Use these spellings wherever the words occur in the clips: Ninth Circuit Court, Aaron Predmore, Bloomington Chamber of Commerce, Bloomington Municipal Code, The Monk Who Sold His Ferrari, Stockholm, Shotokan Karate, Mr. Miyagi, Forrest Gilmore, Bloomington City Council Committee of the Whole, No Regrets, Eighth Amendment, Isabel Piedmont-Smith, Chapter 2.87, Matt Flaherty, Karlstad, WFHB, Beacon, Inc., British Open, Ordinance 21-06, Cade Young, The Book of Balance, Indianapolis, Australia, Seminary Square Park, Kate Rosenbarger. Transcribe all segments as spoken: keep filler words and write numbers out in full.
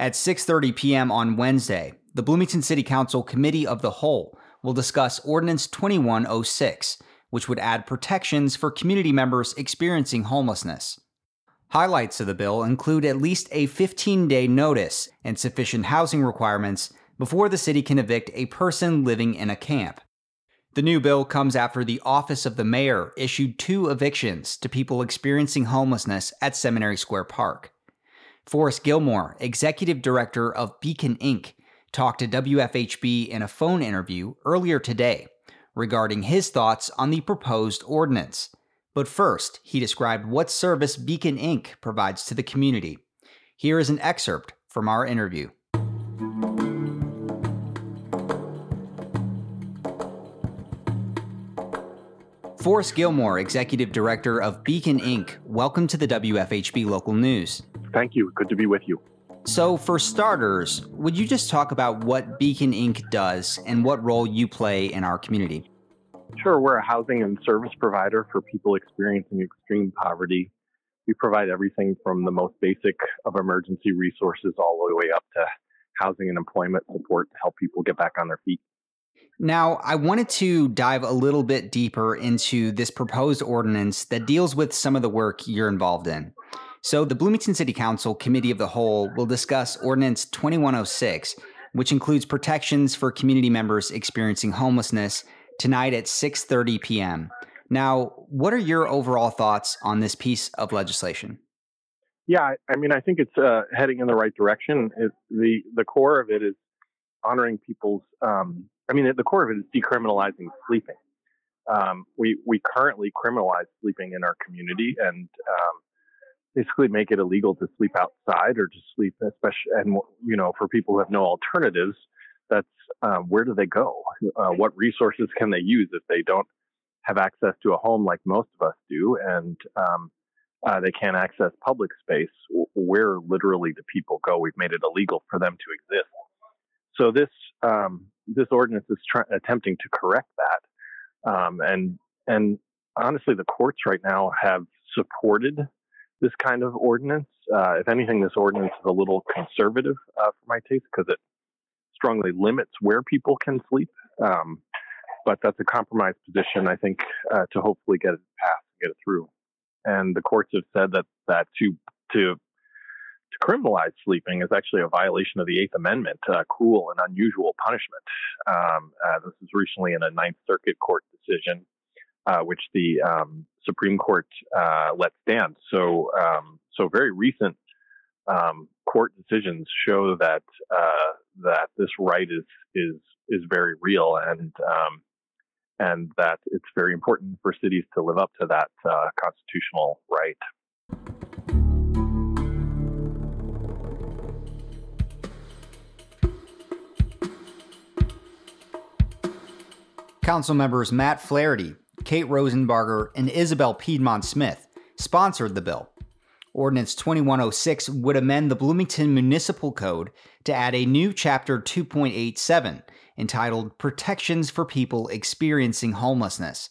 At six thirty p.m. on Wednesday, the Bloomington City Council Committee of the Whole will discuss Ordinance twenty-one oh six, which would add protections for community members experiencing homelessness. Highlights of the bill include at least a fifteen-day notice and sufficient housing requirements before the city can evict a person living in a camp. The new bill comes after the office of the mayor issued two evictions to people experiencing homelessness at Seminary Square Park. Forrest Gilmore, executive director of Beacon, Incorporated, talked to W F H B in a phone interview earlier today regarding his thoughts on the proposed ordinance. But first, he described what service Beacon, Incorporated provides to the community. Here is an excerpt from our interview. Forrest Gilmore, executive director of Beacon, Incorporated, welcome to the W F H B Local News. Thank you. Good to be with you. So, for starters, would you just talk about what Beacon, Incorporated does and what role you play in our community? Sure. We're a housing and service provider for people experiencing extreme poverty. We provide everything from the most basic of emergency resources all the way up to housing and employment support to help people get back on their feet. Now, I wanted to dive a little bit deeper into this proposed ordinance that deals with some of the work you're involved in. So the Bloomington City Council Committee of the Whole will discuss Ordinance twenty-one oh six, which includes protections for community members experiencing homelessness, tonight at six thirty p.m. Now, what are your overall thoughts on this piece of legislation? Yeah, I mean, I think it's uh, heading in the right direction. It, the, the core of it is honoring people's... Um, I mean, at the core of it is decriminalizing sleeping. Um, we we currently criminalize sleeping in our community and um, basically make it illegal to sleep outside or to sleep, especially, and, you know, for people who have no alternatives, that's uh, where do they go? Uh, what resources can they use if they don't have access to a home like most of us do and um, uh, they can't access public space? Where literally do people go? We've made it illegal for them to exist. So this... Um, This ordinance is try- attempting to correct that. Um, and and honestly, the courts right now have supported this kind of ordinance. Uh, if anything, this ordinance is a little conservative uh, for my taste because it strongly limits where people can sleep. Um, but that's a compromise position, I think, uh, to hopefully get it passed, get it through. And the courts have said that, that to to To criminalize sleeping is actually a violation of the Eighth Amendment, uh, cruel and unusual punishment. Um, uh, this was recently in a Ninth Circuit Court decision, uh, which the um, Supreme Court uh, let stand. So, um, so very recent um, court decisions show that uh, that this right is is is very real, and um, and that it's very important for cities to live up to that uh, constitutional right. Council members Matt Flaherty, Kate Rosenbarger, and Isabel Piedmont-Smith sponsored the bill. Ordinance twenty-one oh six would amend the Bloomington Municipal Code to add a new Chapter two point eight seven entitled Protections for People Experiencing Homelessness.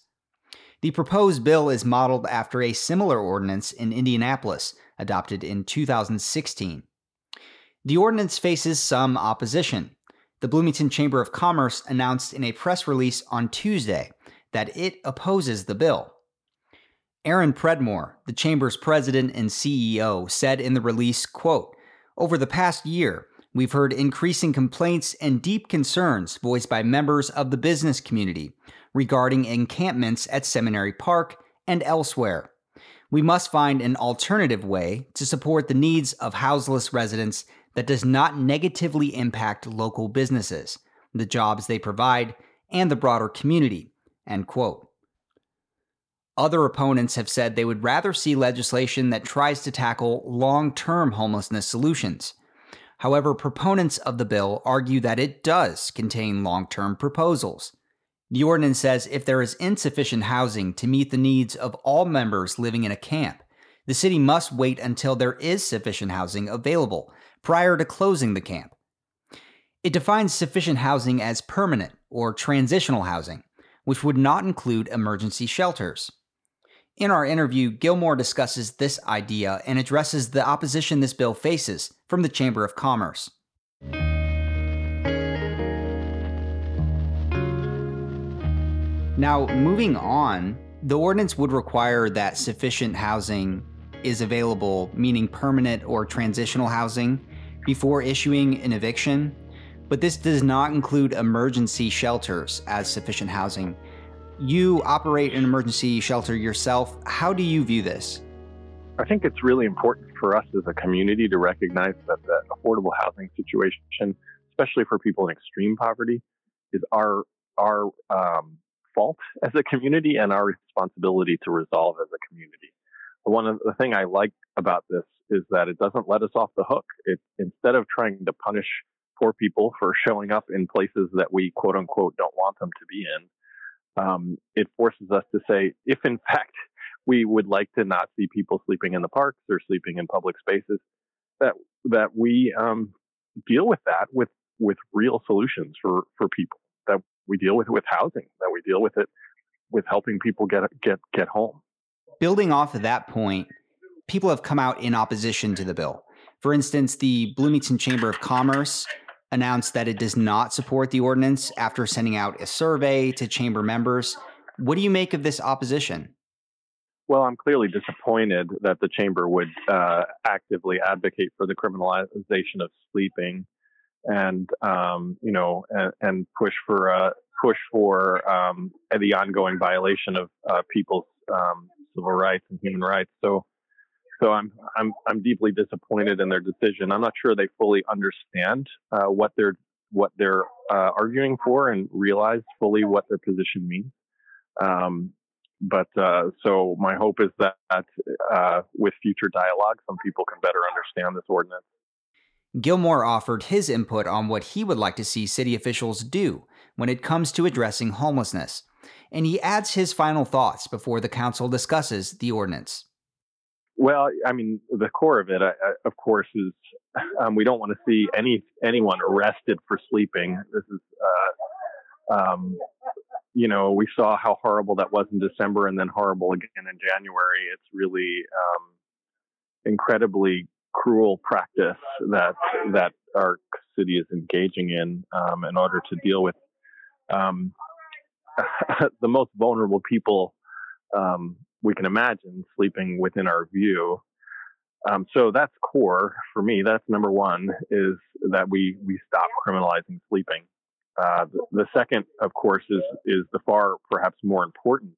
The proposed bill is modeled after a similar ordinance in Indianapolis, adopted in two thousand sixteen. The ordinance faces some opposition. The Bloomington Chamber of Commerce announced in a press release on Tuesday that it opposes the bill. Aaron Predmore, the Chamber's president and C E O, said in the release, quote, "Over the past year, we've heard increasing complaints and deep concerns voiced by members of the business community regarding encampments at Seminary Park and elsewhere. We must find an alternative way to support the needs of houseless residents that does not negatively impact local businesses, the jobs they provide, and the broader community," end quote. Other opponents have said they would rather see legislation that tries to tackle long-term homelessness solutions. However, proponents of the bill argue that it does contain long-term proposals. The ordinance says if there is insufficient housing to meet the needs of all members living in a camp, the city must wait until there is sufficient housing available prior to closing the camp. It defines sufficient housing as permanent or transitional housing, which would not include emergency shelters. In our interview, Gilmore discusses this idea and addresses the opposition this bill faces from the Chamber of Commerce. Now, moving on, the ordinance would require that sufficient housing is available, meaning permanent or transitional housing, before issuing an eviction, but this does not include emergency shelters as sufficient housing. You operate an emergency shelter yourself. How do you view this? I think it's really important for us as a community to recognize that the affordable housing situation, especially for people in extreme poverty, is our our um, fault as a community and our responsibility to resolve as a community. One of the thing I like about this is that it doesn't let us off the hook. It, instead of trying to punish poor people for showing up in places that we, quote unquote, don't want them to be in, Um, it forces us to say, if in fact we would like to not see people sleeping in the parks or sleeping in public spaces, that that we um, deal with that with, with real solutions for, for people, that we deal with with housing, that we deal with it with helping people get get get home. Building off of that point, people have come out in opposition to the bill. For instance, the Bloomington Chamber of Commerce announced that it does not support the ordinance after sending out a survey to chamber members. What do you make of this opposition? Well, I'm clearly disappointed that the chamber would uh, actively advocate for the criminalization of sleeping, and um, you know, and, and push for uh, push for um, the ongoing violation of uh, people's um, civil rights and human rights. So. So I'm I'm I'm deeply disappointed in their decision. I'm not sure they fully understand uh, what they're what they're uh, arguing for and realize fully what their position means. Um, but uh, so my hope is that uh, with future dialogue, some people can better understand this ordinance. Gilmore offered his input on what he would like to see city officials do when it comes to addressing homelessness, and he adds his final thoughts before the council discusses the ordinance. Well, I mean, the core of it, I, I, of course, is um, we don't want to see any anyone arrested for sleeping. This is, uh, um, you know, we saw how horrible that was in December and then horrible again in January. It's really um, incredibly cruel practice that that our city is engaging in um, in order to deal with um, the most vulnerable people Um, we can imagine sleeping within our view. Um, so that's core for me. That's number one, is that we, we stop criminalizing sleeping. Uh, the, the second, of course, is, is the far perhaps more important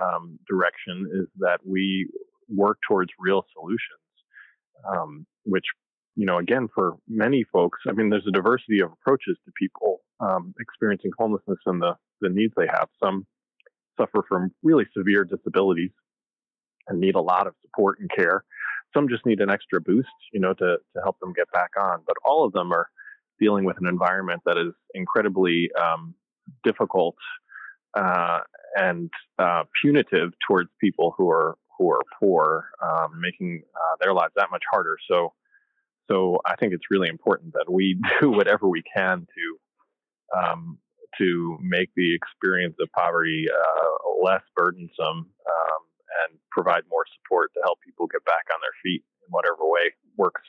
um, direction, is that we work towards real solutions, um, which, you know, again, for many folks, I mean, there's a diversity of approaches to people um, experiencing homelessness and the, the needs they have. Some suffer from really severe disabilities and need a lot of support and care. Some just need an extra boost, you know, to, to help them get back on. But all of them are dealing with an environment that is incredibly um, difficult uh, and uh, punitive towards people who are who are poor, um, making uh, their lives that much harder. So, so I think it's really important that we do whatever we can to. Um, to make the experience of poverty uh, less burdensome um, and provide more support to help people get back on their feet in whatever way works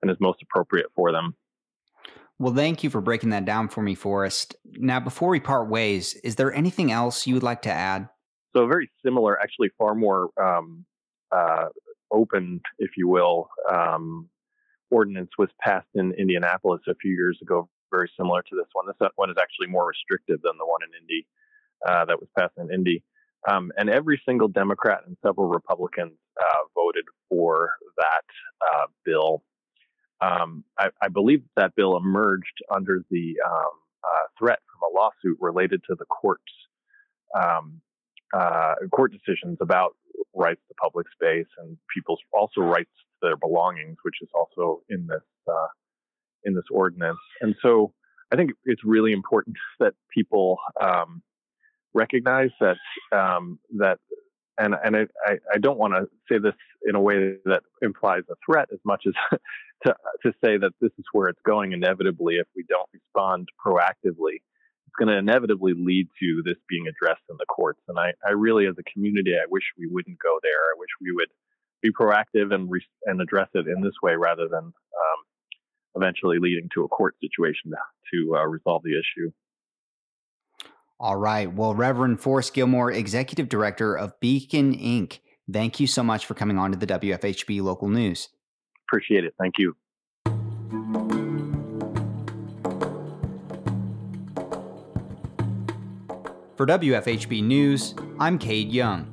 and is most appropriate for them. Well, thank you for breaking that down for me, Forrest. Now, before we part ways, is there anything else you would like to add? So very similar, actually far more um, uh, open, if you will, um, ordinance was passed in Indianapolis a few years ago, very similar to this one. This one is actually more restrictive than the one in Indy uh, that was passed in Indy. Um, and every single Democrat and several Republicans uh, voted for that uh, bill. Um, I, I believe that bill emerged under the um, uh, threat from a lawsuit related to the courts, um, uh, court decisions about rights to public space and people's also rights to their belongings, which is also in this uh, in this ordinance. And so I think it's really important that people um, recognize that, um, that, and, and I, I don't want to say this in a way that implies a threat as much as to, to say that this is where it's going inevitably if we don't respond proactively. it's going to inevitably lead to this being addressed in the courts. And I, I really, as a community, I wish we wouldn't go there. I wish we would be proactive and re- and address it in this way rather than um, eventually leading to a court situation to, to uh, resolve the issue. All right. Well, Reverend Forrest Gilmore, Executive Director of Beacon, Incorporated, thank you so much for coming on to the W F H B Local News. Appreciate it. Thank you. For W F H B News, I'm Cade Young.